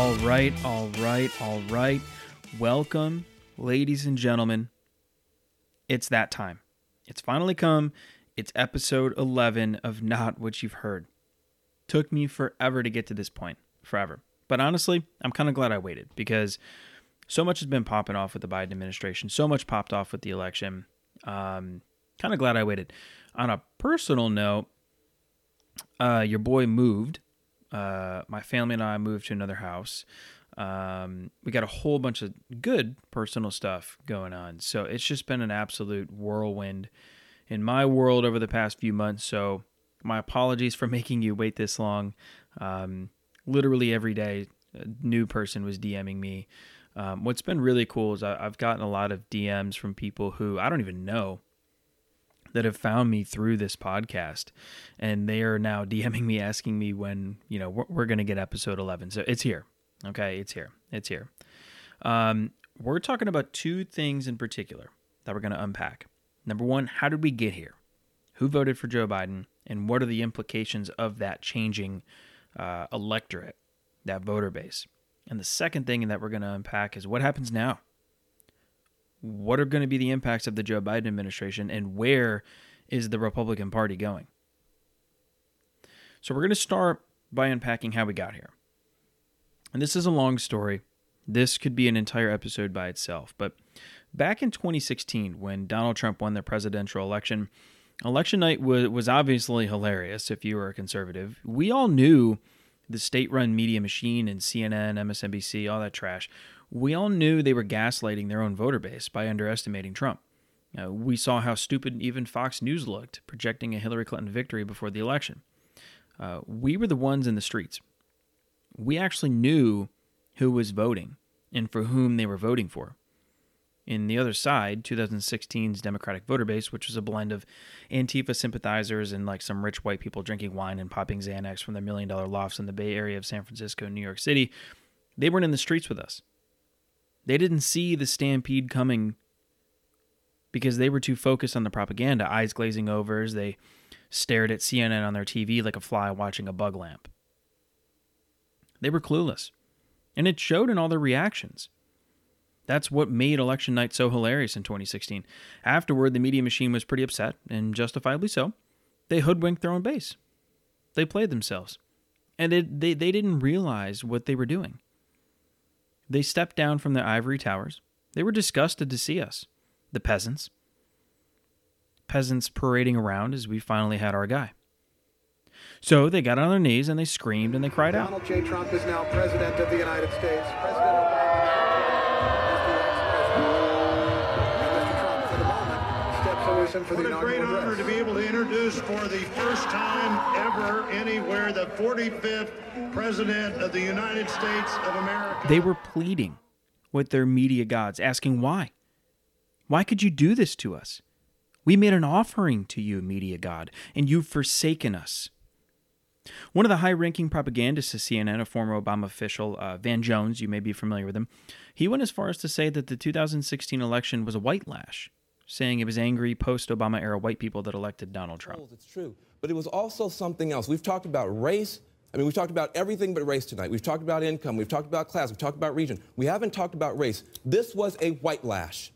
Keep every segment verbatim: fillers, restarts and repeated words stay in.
All right, all right, all right. Welcome, ladies and gentlemen. It's that time. It's finally come. It's episode eleven of Not What You've Heard. Took me forever to get to this point. Forever. But honestly, I'm kind of glad I waited because so much has been popping off with the Biden administration. So much popped off with the election. Um, kind of glad I waited. On a personal note, uh, your boy moved. Uh, my family and I moved to another house. Um, we got a whole bunch of good personal stuff going on. So it's just been an absolute whirlwind in my world over the past few months. So my apologies for making you wait this long. Um, literally every day, a new person was DMing me. Um, what's been really cool is I, I've gotten a lot of D Ms from people who I don't even know that have found me through this podcast, and they are now DMing me asking me when, you know, we're, we're going to get episode eleven. So it's here. Okay. It's here. It's here. Um, we're talking about two things in particular that we're going to unpack. Number one, how did we get here? Who voted for Joe Biden, and what are the implications of that changing uh, electorate, that voter base? And the second thing that we're going to unpack is what happens now. What are going to be the impacts of the Joe Biden administration, and where is the Republican Party going? So we're going to start by unpacking how we got here. And this is a long story. This could be an entire episode by itself. But back in twenty sixteen, when Donald Trump won the presidential election, election night was, was obviously hilarious if you were a conservative. We all knew the state-run media machine and C N N, M S N B C, all that trash. We all knew they were gaslighting their own voter base by underestimating Trump. Uh, we saw how stupid even Fox News looked, projecting a Hillary Clinton victory before the election. Uh, we were the ones in the streets. We actually knew who was voting and for whom they were voting for. In the other side, twenty sixteen's Democratic voter base, which was a blend of Antifa sympathizers and like some rich white people drinking wine and popping Xanax from their million-dollar lofts in the Bay Area of San Francisco and New York City, they weren't in the streets with us. They didn't see the stampede coming because they were too focused on the propaganda, eyes glazing over as they stared at C N N on their T V like a fly watching a bug lamp. They were clueless, and it showed in all their reactions. That's what made election night so hilarious in twenty sixteen. Afterward, the media machine was pretty upset, and justifiably so. They hoodwinked their own base. They played themselves, and they, they, they didn't realize what they were doing. They stepped down from their ivory towers. They were disgusted to see us, the peasants. Peasants parading around as we finally had our guy. So they got on their knees and they screamed and they cried out. Donald J. Trump is now president of the United States. President Obama is the ex-president. And Mister Trump, for the moment, steps away for the inaugural address. What a great honor to be able to introduce for the first time ever anywhere the forty-fifth President of the United States of America. They were pleading with their media gods, asking why. Why could you do this to us? We made an offering to you, media god, and you've forsaken us. One of the high-ranking propagandists of C N N, a former Obama official, uh, Van Jones, you may be familiar with him, he went as far as to say that the two thousand sixteen election was a white lash, saying it was angry post-Obama-era white people that elected Donald Trump. It's true, but it was also something else. We've talked about race. I mean, we've talked about everything but race tonight. We've talked about income. We've talked about class. We've talked about region. We haven't talked about race. This was a white lash.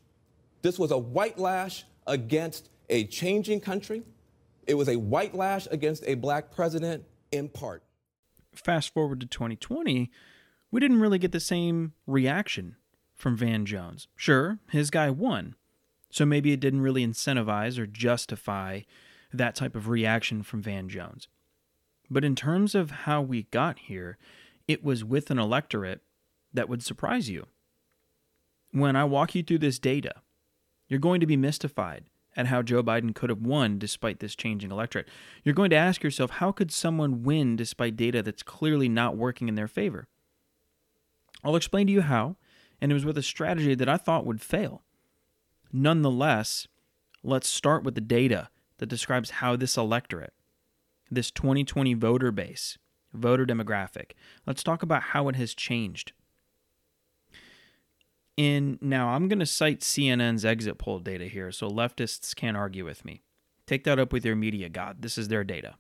This was a white lash against a changing country. It was a white lash against a black president in part. Fast forward to twenty twenty, we didn't really get the same reaction from Van Jones. Sure, his guy won. So maybe it didn't really incentivize or justify that type of reaction from Van Jones. But in terms of how we got here, it was with an electorate that would surprise you. When I walk you through this data, you're going to be mystified at how Joe Biden could have won despite this changing electorate. You're going to ask yourself, how could someone win despite data that's clearly not working in their favor? I'll explain to you how, and it was with a strategy that I thought would fail. Nonetheless, let's start with the data that describes how this electorate, this twenty twenty voter base, voter demographic. Let's talk about how it has changed. In now, I'm going to cite C N N's exit poll data here, so leftists can't argue with me. Take that up with your media god. This is their data.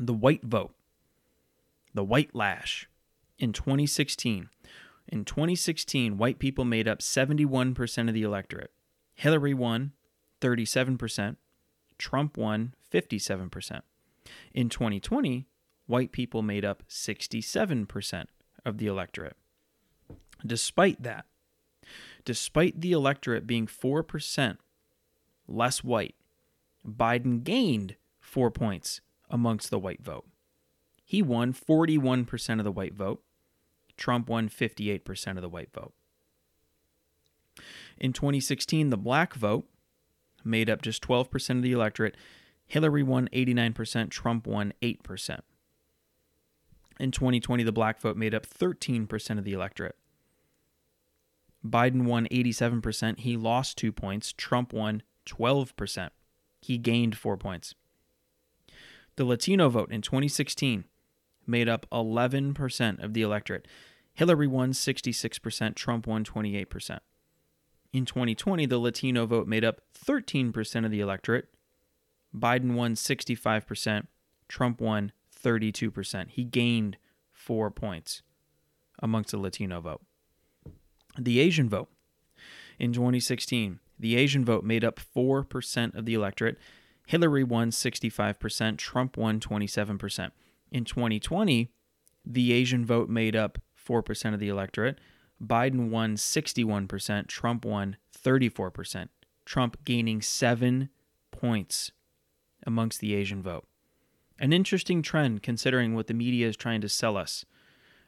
The white vote, the white lash, in twenty sixteen. In twenty sixteen, white people made up seventy-one percent of the electorate. Hillary won thirty-seven percent. Trump won fifty-seven percent. In twenty twenty, white people made up sixty-seven percent of the electorate. Despite that, despite the electorate being four percent less white, Biden gained four points amongst the white vote. He won forty-one percent of the white vote. Trump won fifty-eight percent of the white vote. In twenty sixteen, the black vote made up just twelve percent of the electorate. Hillary won eighty-nine percent, Trump won eight percent. In twenty twenty, the black vote made up thirteen percent of the electorate. Biden won eighty-seven percent, he lost two points. Trump won twelve percent, he gained four points. The Latino vote in twenty sixteen made up eleven percent of the electorate. Hillary won sixty-six percent, Trump won twenty-eight percent. In twenty twenty, the Latino vote made up thirteen percent of the electorate. Biden won sixty-five percent, Trump won thirty-two percent. He gained four points amongst the Latino vote. The Asian vote. In twenty sixteen, the Asian vote made up four percent of the electorate. Hillary won sixty-five percent, Trump won twenty-seven percent. In twenty twenty, the Asian vote made up four percent of the electorate. Biden won sixty-one percent, Trump won thirty-four percent. Trump gaining seven points amongst the Asian vote. An interesting trend considering what the media is trying to sell us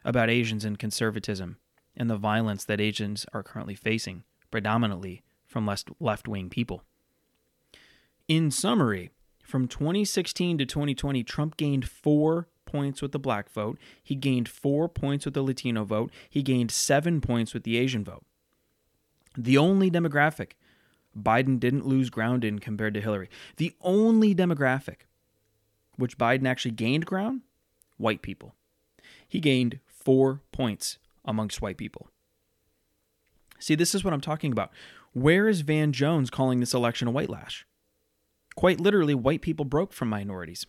about Asians and conservatism and the violence that Asians are currently facing, predominantly from left-wing people. In summary, from twenty sixteen to twenty twenty, Trump gained four points with the black vote. He gained four points with the Latino vote. He gained seven points with the Asian vote. The only demographic Biden didn't lose ground in compared to Hillary, the only demographic which Biden actually gained ground, white people. He gained four points amongst white people. See, this is what I'm talking about. Where is Van Jones calling this election a whitelash? Quite literally, white people broke from minorities.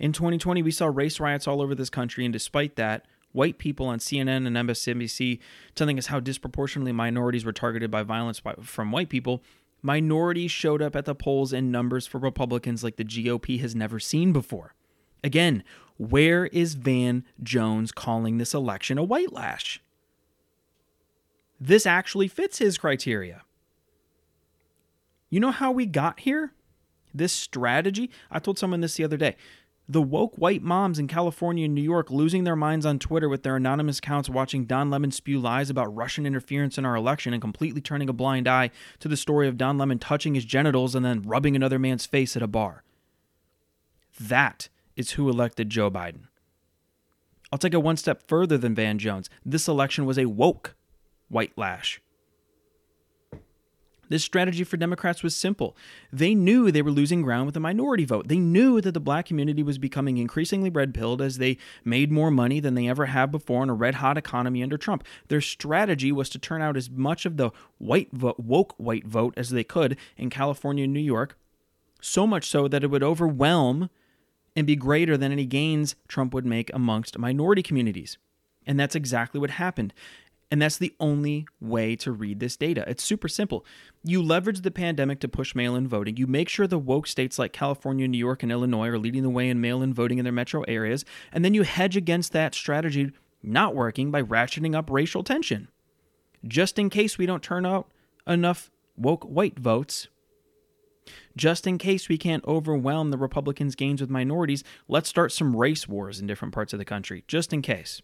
In twenty twenty, we saw race riots all over this country, and despite that, white people on C N N and M S N B C telling us how disproportionately minorities were targeted by violence from white people, minorities showed up at the polls in numbers for Republicans like the G O P has never seen before. Again, where is Van Jones calling this election a whitelash? This actually fits his criteria. You know how we got here? This strategy? I told someone this the other day. The woke white moms in California and New York losing their minds on Twitter with their anonymous accounts watching Don Lemon spew lies about Russian interference in our election and completely turning a blind eye to the story of Don Lemon touching his genitals and then rubbing another man's face at a bar. That is who elected Joe Biden. I'll take it one step further than Van Jones. This election was a woke whitelash. This strategy for Democrats was simple. They knew they were losing ground with the minority vote. They knew that the black community was becoming increasingly red-pilled as they made more money than they ever have before in a red-hot economy under Trump. Their strategy was to turn out as much of the white vo- woke white vote as they could in California and New York, so much so that it would overwhelm and be greater than any gains Trump would make amongst minority communities. And that's exactly what happened. And that's the only way to read this data. It's super simple. You leverage the pandemic to push mail-in voting. You make sure the woke states like California, New York, and Illinois are leading the way in mail-in voting in their metro areas. And then you hedge against that strategy not working by ratcheting up racial tension. Just in case we don't turn out enough woke white votes, just in case we can't overwhelm the Republicans' gains with minorities, let's start some race wars in different parts of the country, just in case.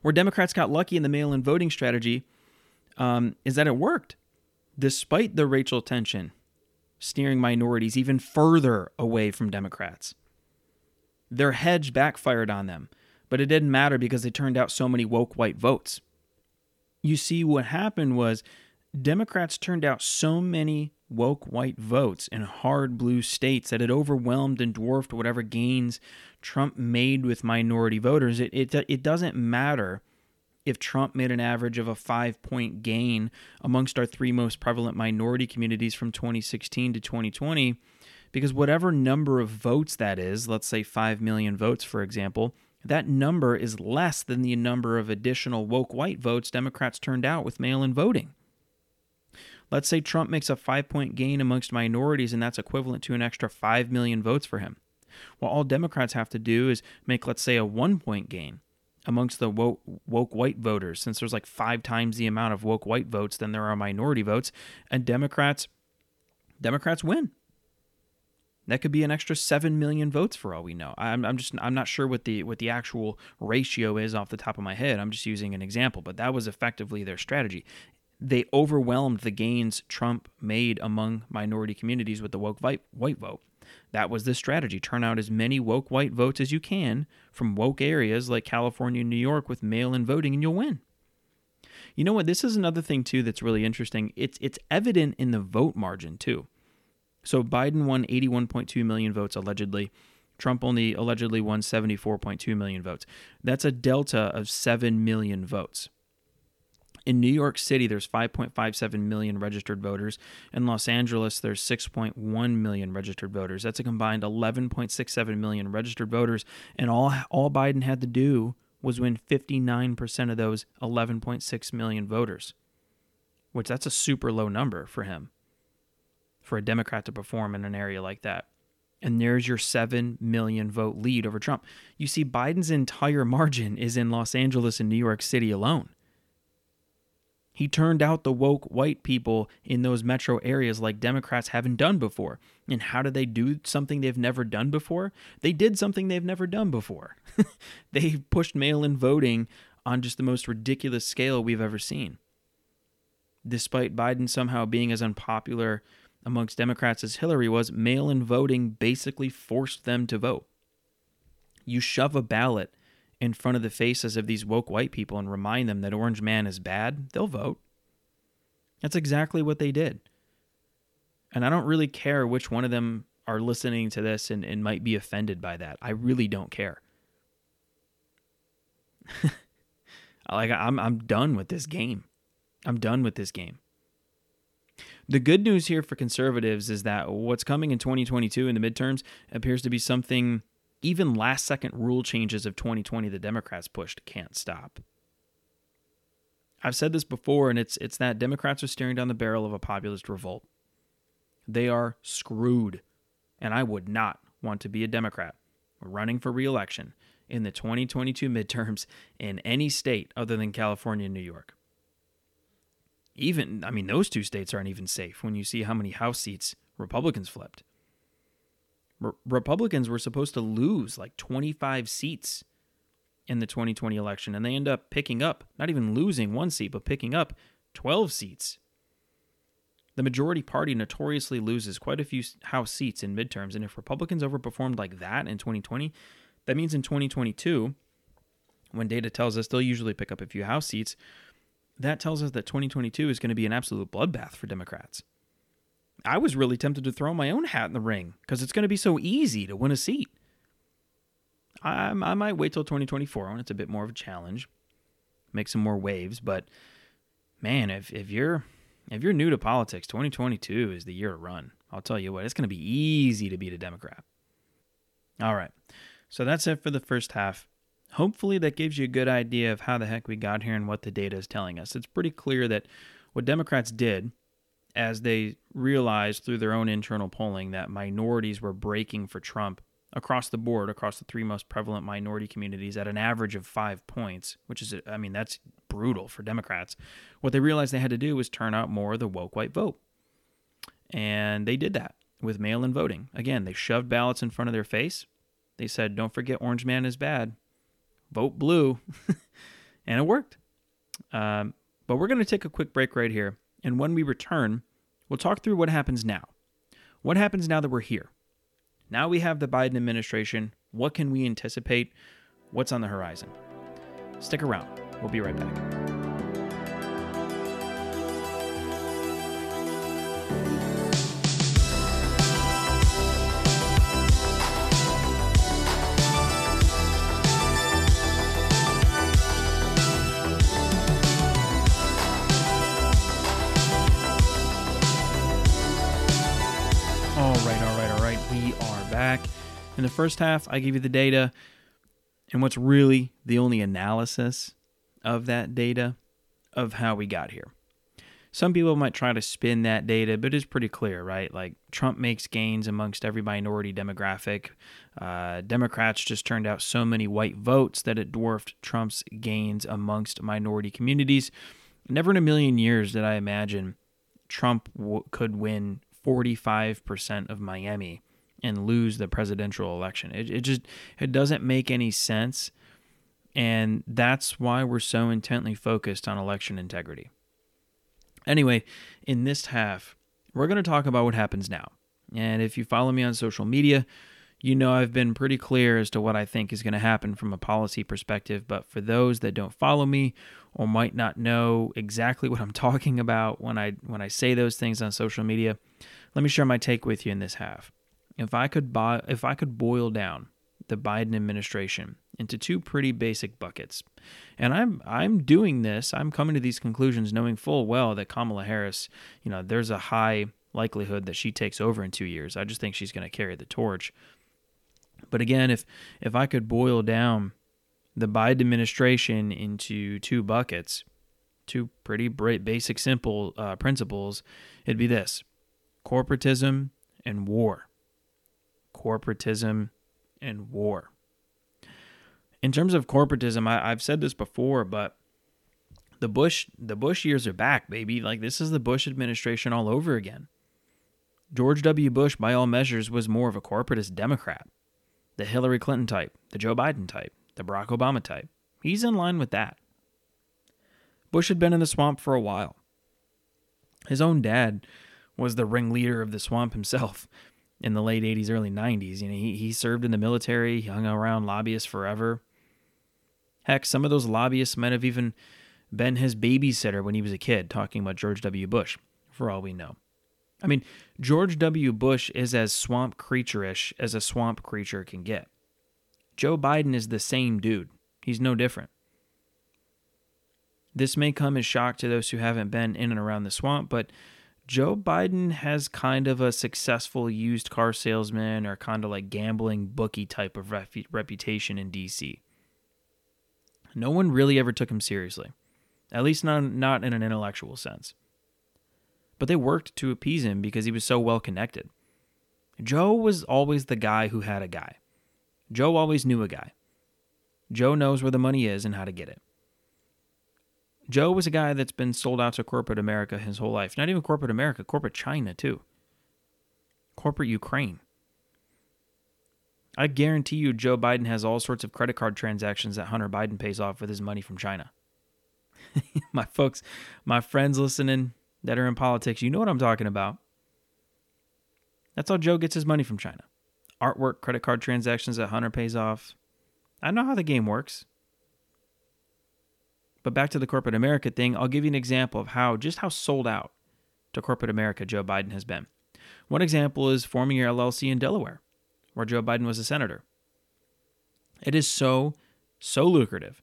Where Democrats got lucky in the mail-in voting strategy um, is that it worked, despite the racial tension, steering minorities even further away from Democrats. Their hedge backfired on them, but it didn't matter because they turned out so many woke white votes. You see, what happened was Democrats turned out so many woke white votes in hard blue states that it overwhelmed and dwarfed whatever gains Trump made with minority voters. It, it, it doesn't matter if Trump made an average of a five-point gain amongst our three most prevalent minority communities from twenty sixteen to twenty twenty, because whatever number of votes that is, let's say five million votes, for example, that number is less than the number of additional woke white votes Democrats turned out with mail-in voting. Let's say Trump makes a five-point gain amongst minorities, and that's equivalent to an extra five million votes for him. Well, all Democrats have to do is make, let's say, a one-point gain amongst the woke, woke white voters, since there's like five times the amount of woke white votes than there are minority votes, and Democrats, Democrats win. That could be an extra seven million votes for all we know. I'm, I'm just I'm not sure what the what the actual ratio is off the top of my head. I'm just using an example, but that was effectively their strategy. They overwhelmed the gains Trump made among minority communities with the woke white, white vote. That was the strategy. Turn out as many woke white votes as you can from woke areas like California and New York with mail-in voting, and you'll win. You know what? This is another thing, too, that's really interesting. It's it's evident in the vote margin, too. So Biden won eighty-one point two million votes allegedly. Trump only allegedly won seventy-four point two million votes. That's a delta of seven million votes. In New York City, there's five point five seven million registered voters. In Los Angeles, there's six point one million registered voters. That's a combined eleven point six seven million registered voters. And all, all Biden had to do was win fifty-nine percent of those eleven point six million voters, which that's a super low number for him, for a Democrat to perform in an area like that. And there's your seven million vote lead over Trump. You see, Biden's entire margin is in Los Angeles and New York City alone. He turned out the woke white people in those metro areas like Democrats haven't done before. And how do they do something they've never done before? They did something they've never done before. They pushed mail-in voting on just the most ridiculous scale we've ever seen. Despite Biden somehow being as unpopular amongst Democrats as Hillary was, mail-in voting basically forced them to vote. You shove a ballot in front of the faces of these woke white people and remind them that Orange Man is bad, they'll vote. That's exactly what they did. And I don't really care which one of them are listening to this and, and might be offended by that. I really don't care. Like I'm I'm done with this game. I'm done with this game. The good news here for conservatives is that what's coming in twenty twenty-two in the midterms appears to be something even last-second rule changes of twenty twenty the Democrats pushed can't stop. I've said this before, and it's it's that Democrats are staring down the barrel of a populist revolt. They are screwed, and I would not want to be a Democrat running for re-election in the twenty twenty-two midterms in any state other than California and New York. Even, I mean, those two states aren't even safe when you see how many House seats Republicans flipped. Republicans were supposed to lose like twenty-five seats in the twenty twenty election, and they end up picking up, not even losing one seat, but picking up twelve seats. The majority party notoriously loses quite a few House seats in midterms, and if Republicans overperformed like that in twenty twenty, that means in twenty twenty-two, when data tells us they'll usually pick up a few House seats, that tells us that twenty twenty-two is going to be an absolute bloodbath for Democrats. I was really tempted to throw my own hat in the ring because it's going to be so easy to win a seat. I, I might wait till twenty twenty-four when it's a bit more of a challenge, make some more waves. But man, if if you're if you're new to politics, twenty twenty-two is the year to run. I'll tell you what, it's going to be easy to beat a Democrat. All right, so that's it for the first half. Hopefully that gives you a good idea of how the heck we got here and what the data is telling us. It's pretty clear that what Democrats did, as they realized through their own internal polling that minorities were breaking for Trump across the board, across the three most prevalent minority communities at an average of five points, which is, I mean, that's brutal for Democrats. What they realized they had to do was turn out more of the woke white vote. And they did that with mail-in voting. Again, they shoved ballots in front of their face. They said, don't forget Orange Man is bad. Vote blue. And it worked. Um, but we're going to take a quick break right here. And when we return, we'll talk through what happens now. What happens now that we're here? Now we have the Biden administration. What can we anticipate? What's on the horizon? Stick around. We'll be right back. In the first half, I gave you the data. And what's really the only analysis of that data of how we got here. Some people might try to spin that data, but it's pretty clear, right? Like Trump makes gains amongst every minority demographic. Uh, Democrats just turned out so many white votes that it dwarfed Trump's gains amongst minority communities. Never in a million years did I imagine Trump w- could win forty-five percent of Miami and lose the presidential election. It, it just it doesn't make any sense. And that's why we're so intently focused on election integrity. Anyway, in this half, we're going to talk about what happens now. And if you follow me on social media, you know I've been pretty clear as to what I think is going to happen from a policy perspective. But for those that don't follow me or might not know exactly what I'm talking about when I when I say those things on social media, let me share my take with you in this half. If I could bo- if I could boil down the Biden administration into two pretty basic buckets. And I'm I'm doing this, I'm coming to these conclusions knowing full well that Kamala Harris, you know, there's a high likelihood that she takes over in two years. I just think she's going to carry the torch. But again, if if I could boil down the Biden administration into two buckets, two pretty basic simple uh, principles, it'd be this: corporatism and war. Corporatism and war. In terms of corporatism, I, I've said this before, but the Bush the Bush years are back, baby. Like, this is the Bush administration all over again. George W. Bush, by all measures, was more of a corporatist Democrat. The Hillary Clinton type, the Joe Biden type, the Barack Obama type. He's in line with that. Bush had been in the swamp for a while. His own dad was the ringleader of the swamp himself in the late eighties, early nineties. You know, he, he served in the military, he hung around lobbyists forever. Heck, some of those lobbyists might have even been his babysitter when he was a kid, talking about George W. Bush, for all we know. I mean, George W. Bush is as swamp creature-ish as a swamp creature can get. Joe Biden is the same dude. He's no different. This may come as shock to those who haven't been in and around the swamp, but Joe Biden has kind of a successful used car salesman or kind of like gambling bookie type of rep- reputation in D C. No one really ever took him seriously, at least not, not in an intellectual sense. But they worked to appease him because he was so well connected. Joe was always the guy who had a guy. Joe always knew a guy. Joe knows where the money is and how to get it. Joe was a guy that's been sold out to corporate America his whole life. Not even corporate America, corporate China too. Corporate Ukraine. I guarantee you Joe Biden has all sorts of credit card transactions that Hunter Biden pays off with his money from China. My folks, my friends listening that are in politics, you know what I'm talking about. That's how Joe gets his money from China. Artwork, credit card transactions that Hunter pays off. I know how the game works. But back to the corporate America thing, I'll give you an example of how, just how sold out to corporate America Joe Biden has been. One example is forming your L L C in Delaware, where Joe Biden was a senator. It is so, so lucrative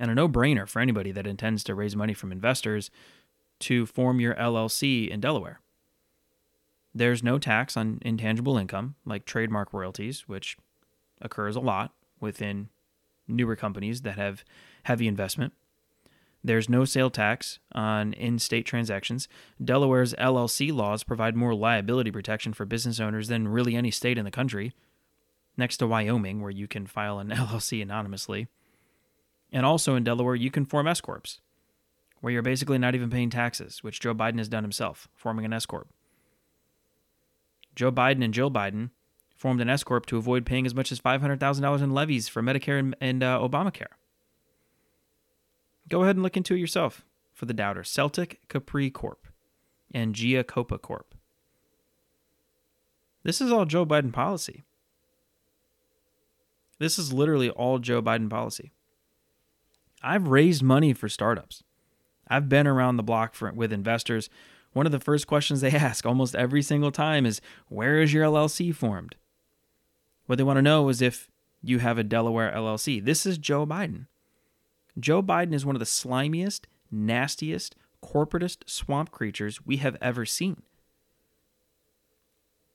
and a no-brainer for anybody that intends to raise money from investors to form your L L C in Delaware. There's no tax on intangible income, like trademark royalties, which occurs a lot within newer companies that have heavy investment. There's no sale tax on in-state transactions. Delaware's L L C laws provide more liability protection for business owners than really any state in the country, next to Wyoming, where you can file an L L C anonymously. And also in Delaware, you can form S-Corps, where you're basically not even paying taxes, which Joe Biden has done himself, forming an S-Corp. Joe Biden and Jill Biden formed an S-Corp to avoid paying as much as five hundred thousand dollars in levies for Medicare and, and uh, Obamacare. Go ahead and look into it yourself for the doubter. Celtic Capri Corp and Giacoppa Corp. This is all Joe Biden policy. This is literally all Joe Biden policy. I've raised money for startups. I've been around the block for, with investors. One of the first questions they ask almost every single time is, where is your L L C formed? What they want to know is if you have a Delaware L L C. This is Joe Biden. Joe Biden is one of the slimiest, nastiest, corporatist swamp creatures we have ever seen.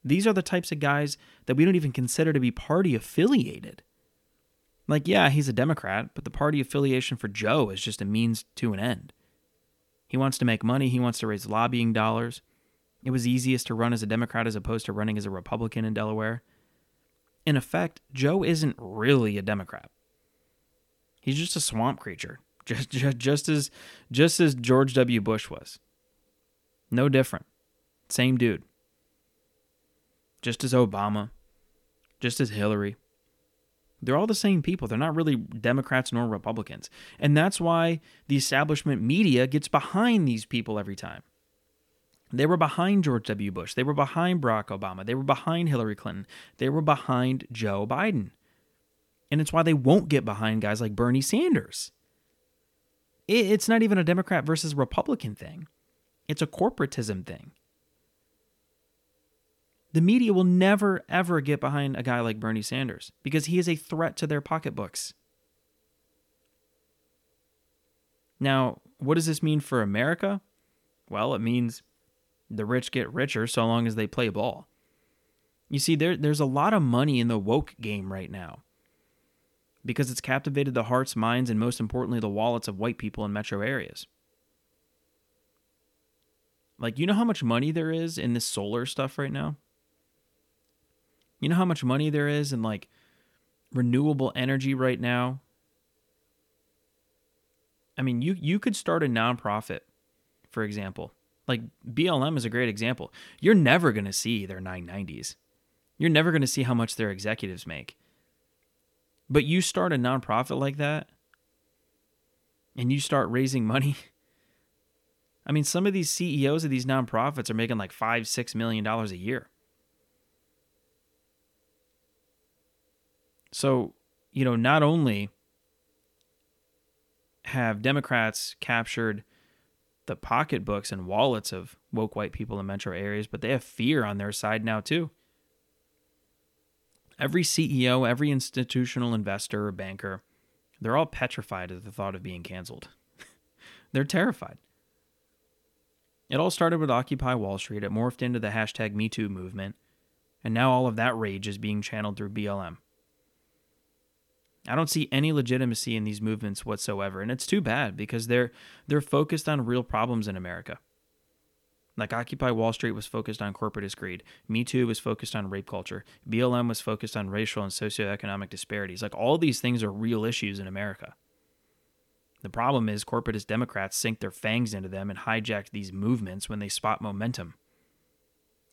These are the types of guys that we don't even consider to be party affiliated. Like, yeah, he's a Democrat, but the party affiliation for Joe is just a means to an end. He wants to make money. He wants to raise lobbying dollars. It was easiest to run as a Democrat as opposed to running as a Republican in Delaware. In effect, Joe isn't really a Democrat. He's just a swamp creature, just, just, just as just as George W. Bush was. No different. Same dude. Just as Obama, just as Hillary. They're all the same people. They're not really Democrats nor Republicans. And that's why the establishment media gets behind these people every time. They were behind George W. Bush. They were behind Barack Obama. They were behind Hillary Clinton. They were behind Joe Biden. And it's why they won't get behind guys like Bernie Sanders. It's not even a Democrat versus Republican thing. It's a corporatism thing. The media will never, ever get behind a guy like Bernie Sanders because he is a threat to their pocketbooks. Now, what does this mean for America? Well, it means the rich get richer so long as they play ball. You see, there, there's a lot of money in the woke game right now because it's captivated the hearts, minds, and most importantly, the wallets of white people in metro areas. Like, you know how much money there is in this solar stuff right now? You know how much money there is in, like, renewable energy right now? I mean, you, you could start a nonprofit, for example. Like, B L M is a great example. You're never going to see their nine nineties. You're never going to see how much their executives make. But you start a nonprofit like that, and you start raising money. I mean, some of these C E Os of these nonprofits are making like five, six million dollars a year. So, you know, not only have Democrats captured the pocketbooks and wallets of woke white people in metro areas, but they have fear on their side now too. Every C E O, every institutional investor or banker, they're all petrified at the thought of being canceled. They're terrified. It all started with Occupy Wall Street. It morphed into the hashtag MeToo movement. And now all of that rage is being channeled through B L M. I don't see any legitimacy in these movements whatsoever, and it's too bad because they're they're focused on real problems in America. Like Occupy Wall Street was focused on corporatist greed. Me Too was focused on rape culture. B L M was focused on racial and socioeconomic disparities. Like, all these things are real issues in America. The problem is corporatist Democrats sink their fangs into them and hijack these movements when they spot momentum.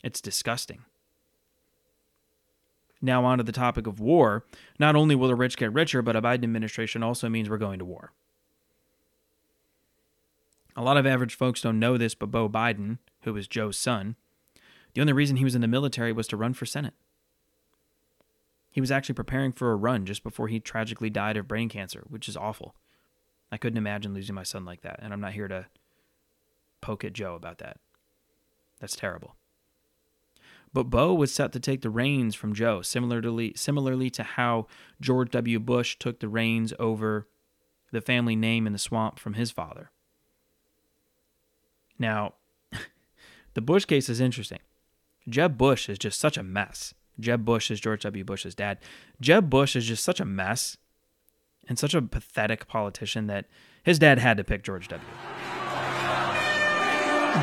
It's disgusting. Now onto the topic of war. Not only will the rich get richer, but a Biden administration also means we're going to war. A lot of average folks don't know this, but Bo Biden, who was Joe's son, the only reason he was in the military was to run for Senate. He was actually preparing for a run just before he tragically died of brain cancer, which is awful. I couldn't imagine losing my son like that, and I'm not here to poke at Joe about that. That's terrible. But Bo was set to take the reins from Joe, similarly similarly to how George W. Bush took the reins over the family name in the swamp from his father. Now, the Bush case is interesting. Jeb Bush is just such a mess. Jeb Bush is George W. Bush's dad. Jeb Bush is just such a mess and such a pathetic politician that his dad had to pick George W.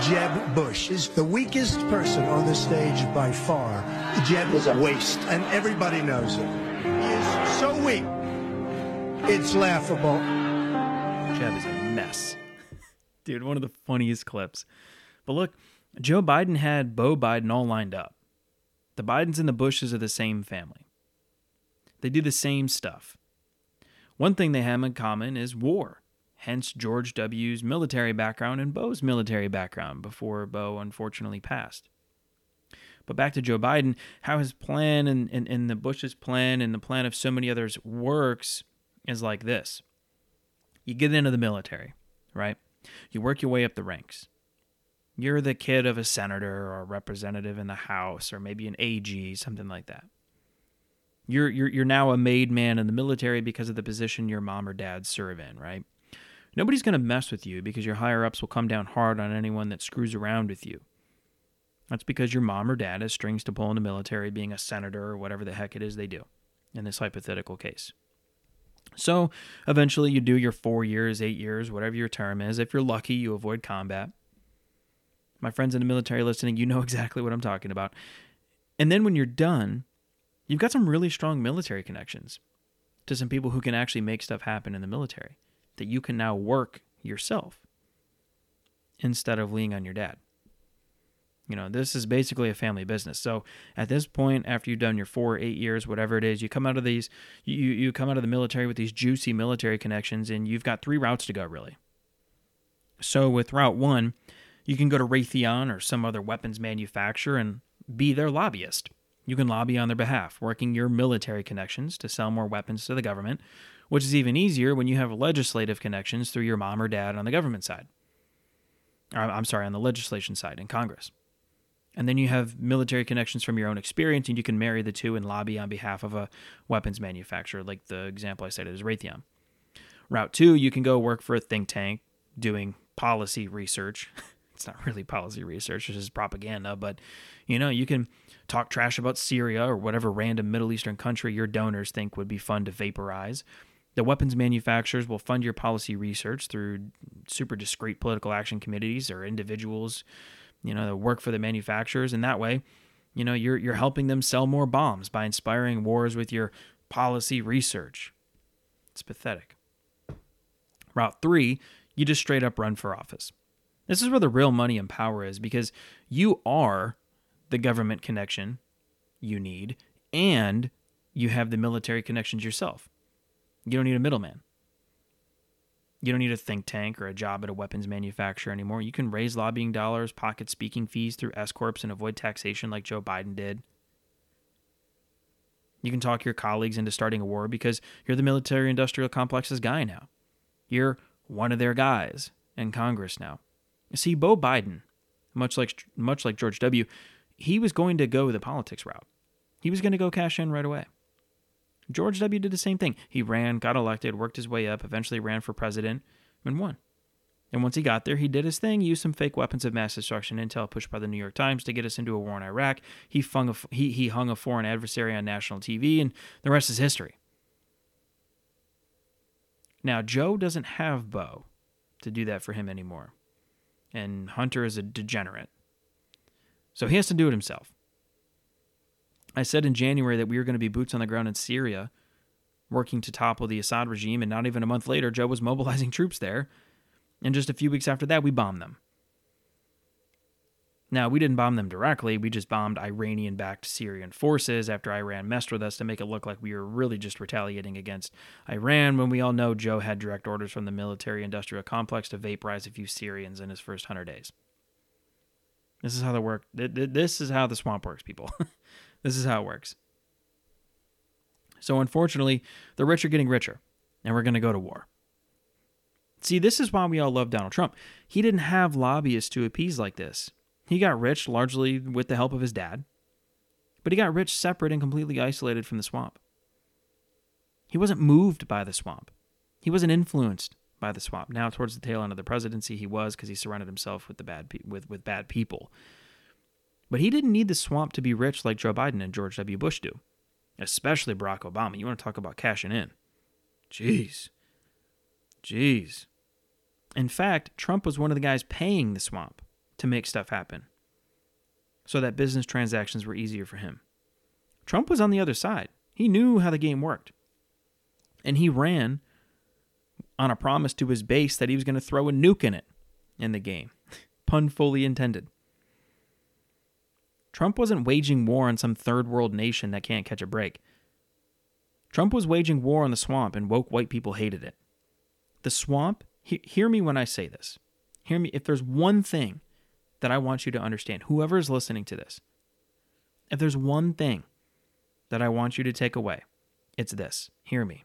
Jeb Bush is the weakest person on the stage by far. Jeb is a waste, and everybody knows it. He is so weak, it's laughable. Jeb is a mess. Dude, one of the funniest clips. But look, Joe Biden had Bo Biden all lined up. The Bidens and the Bushes are the same family. They do the same stuff. One thing they have in common is war, hence George W.'s military background and Bo's military background before Bo unfortunately passed. But back to Joe Biden, how his plan and, and, and the Bush's plan and the plan of so many others works is like this. You get into the military, right? You work your way up the ranks. You're the kid of a senator or a representative in the House or maybe an A G, something like that. You're you're you're now a made man in the military because of the position your mom or dad serve in, right? Nobody's going to mess with you because your higher-ups will come down hard on anyone that screws around with you. That's because your mom or dad has strings to pull in the military, being a senator or whatever the heck it is they do in this hypothetical case. So eventually you do your four years, eight years, whatever your term is. If you're lucky, you avoid combat. My friends in the military listening, you know exactly what I'm talking about. And then when you're done, you've got some really strong military connections to some people who can actually make stuff happen in the military that you can now work yourself instead of leaning on your dad. You know, this is basically a family business. So at this point, after you've done your four, eight years, whatever it is, you come out of these, you, you come out of the military with these juicy military connections, and you've got three routes to go, really. So with route one, you can go to Raytheon or some other weapons manufacturer and be their lobbyist. You can lobby on their behalf, working your military connections to sell more weapons to the government, which is even easier when you have legislative connections through your mom or dad on the government side. I'm sorry, on the legislation side in Congress. And then you have military connections from your own experience, and you can marry the two and lobby on behalf of a weapons manufacturer, like the example I cited is Raytheon. Route two, you can go work for a think tank doing policy research. It's not really policy research, it's just propaganda, but you know, you can talk trash about Syria or whatever random Middle Eastern country your donors think would be fun to vaporize. The weapons manufacturers will fund your policy research through super discreet political action committees or individuals, you know, that work for the manufacturers, and that way, you know, you're you're helping them sell more bombs by inspiring wars with your policy research. It's pathetic. Route three, you just straight up run for office. This is where the real money and power is, because you are the government connection you need, and you have the military connections yourself. You don't need a middleman. You don't need a think tank or a job at a weapons manufacturer anymore. You can raise lobbying dollars, pocket speaking fees through S-corps, and avoid taxation like Joe Biden did. You can talk your colleagues into starting a war because you're the military-industrial complex's guy now. You're one of their guys in Congress now. See, Bo Biden, much like much like George W., he was going to go the politics route. He was going to go cash in right away. George W. did the same thing. He ran, got elected, worked his way up, eventually ran for president, and won. And once he got there, he did his thing, used some fake weapons of mass destruction intel pushed by the New York Times to get us into a war in Iraq. He, fung a, he, he hung a foreign adversary on national T V, and the rest is history. Now, Joe doesn't have Bo to do that for him anymore. And Hunter is a degenerate. So he has to do it himself. I said in January that we were going to be boots on the ground in Syria, working to topple the Assad regime, and not even a month later, Joe was mobilizing troops there, and just a few weeks after that, we bombed them. Now, we didn't bomb them directly, we just bombed Iranian-backed Syrian forces after Iran messed with us to make it look like we were really just retaliating against Iran, when we all know Joe had direct orders from the military-industrial complex to vaporize a few Syrians in his first one hundred days. This is how the work. This is how the swamp works, people. This is how it works. So unfortunately, the rich are getting richer, and we're going to go to war. See, this is why we all love Donald Trump. He didn't have lobbyists to appease like this. He got rich largely with the help of his dad, but he got rich separate and completely isolated from the swamp. He wasn't moved by the swamp. He wasn't influenced by the swamp. Now, towards the tail end of the presidency, he was, because he surrounded himself with the bad pe- with, with bad people. But he didn't need the swamp to be rich like Joe Biden and George W. Bush do, especially Barack Obama. You want to talk about cashing in? Jeez. Jeez. In fact, Trump was one of the guys paying the swamp to make stuff happen so that business transactions were easier for him. Trump was on the other side. He knew how the game worked. And he ran on a promise to his base that he was going to throw a nuke in it in the game. Pun fully intended. Trump wasn't waging war on some third world nation that can't catch a break. Trump was waging war on the swamp, and woke white people hated it. The swamp, he, hear me when I say this. Hear me, if there's one thing that I want you to understand, whoever is listening to this, if there's one thing that I want you to take away, it's this. Hear me.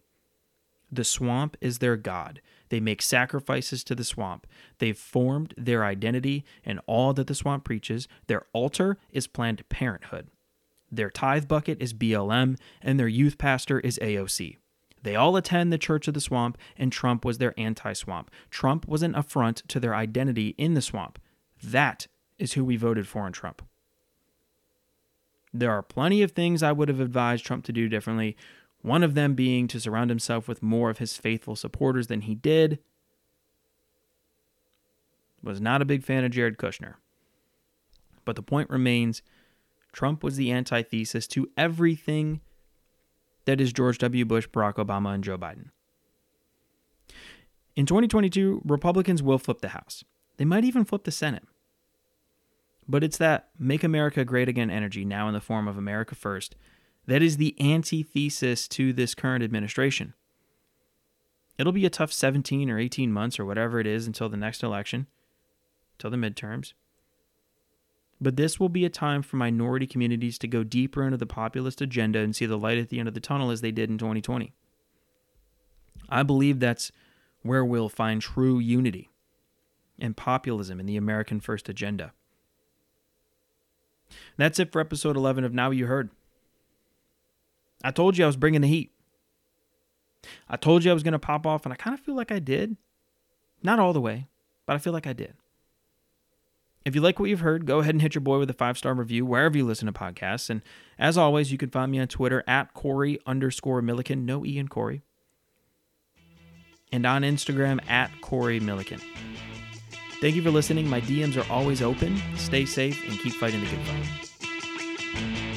The swamp is their god. They make sacrifices to the swamp. They've formed their identity and all that the swamp preaches. Their altar is Planned Parenthood. Their tithe bucket is B L M, and their youth pastor is A O C. They all attend the Church of the Swamp, and Trump was their anti-swamp. Trump was an affront to their identity in the swamp. That is who we voted for in Trump. There are plenty of things I would have advised Trump to do differently. one of them being to surround himself with more of his faithful supporters than he did. Was not a big fan of Jared Kushner. But the point remains, Trump was the antithesis to everything that is George W. Bush, Barack Obama, and Joe Biden. In twenty twenty-two, Republicans will flip the House. They might even flip the Senate. But it's that Make America Great Again energy, now in the form of America First, that is the antithesis to this current administration. It'll be a tough seventeen or eighteen months or whatever it is until the next election, till the midterms. But this will be a time for minority communities to go deeper into the populist agenda and see the light at the end of the tunnel as they did in twenty twenty. I believe that's where we'll find true unity and populism in the American First agenda. That's it for episode eleven of Now You Heard. I told you I was bringing the heat. I told you I was going to pop off, and I kind of feel like I did. Not all the way, but I feel like I did. If you like what you've heard, go ahead and hit your boy with a five-star review wherever you listen to podcasts. And as always, you can find me on Twitter at Corey underscore Milliken, no E in Corey. And on Instagram at Corey Milliken. Thank you for listening. My D Ms are always open. Stay safe and keep fighting the good fight.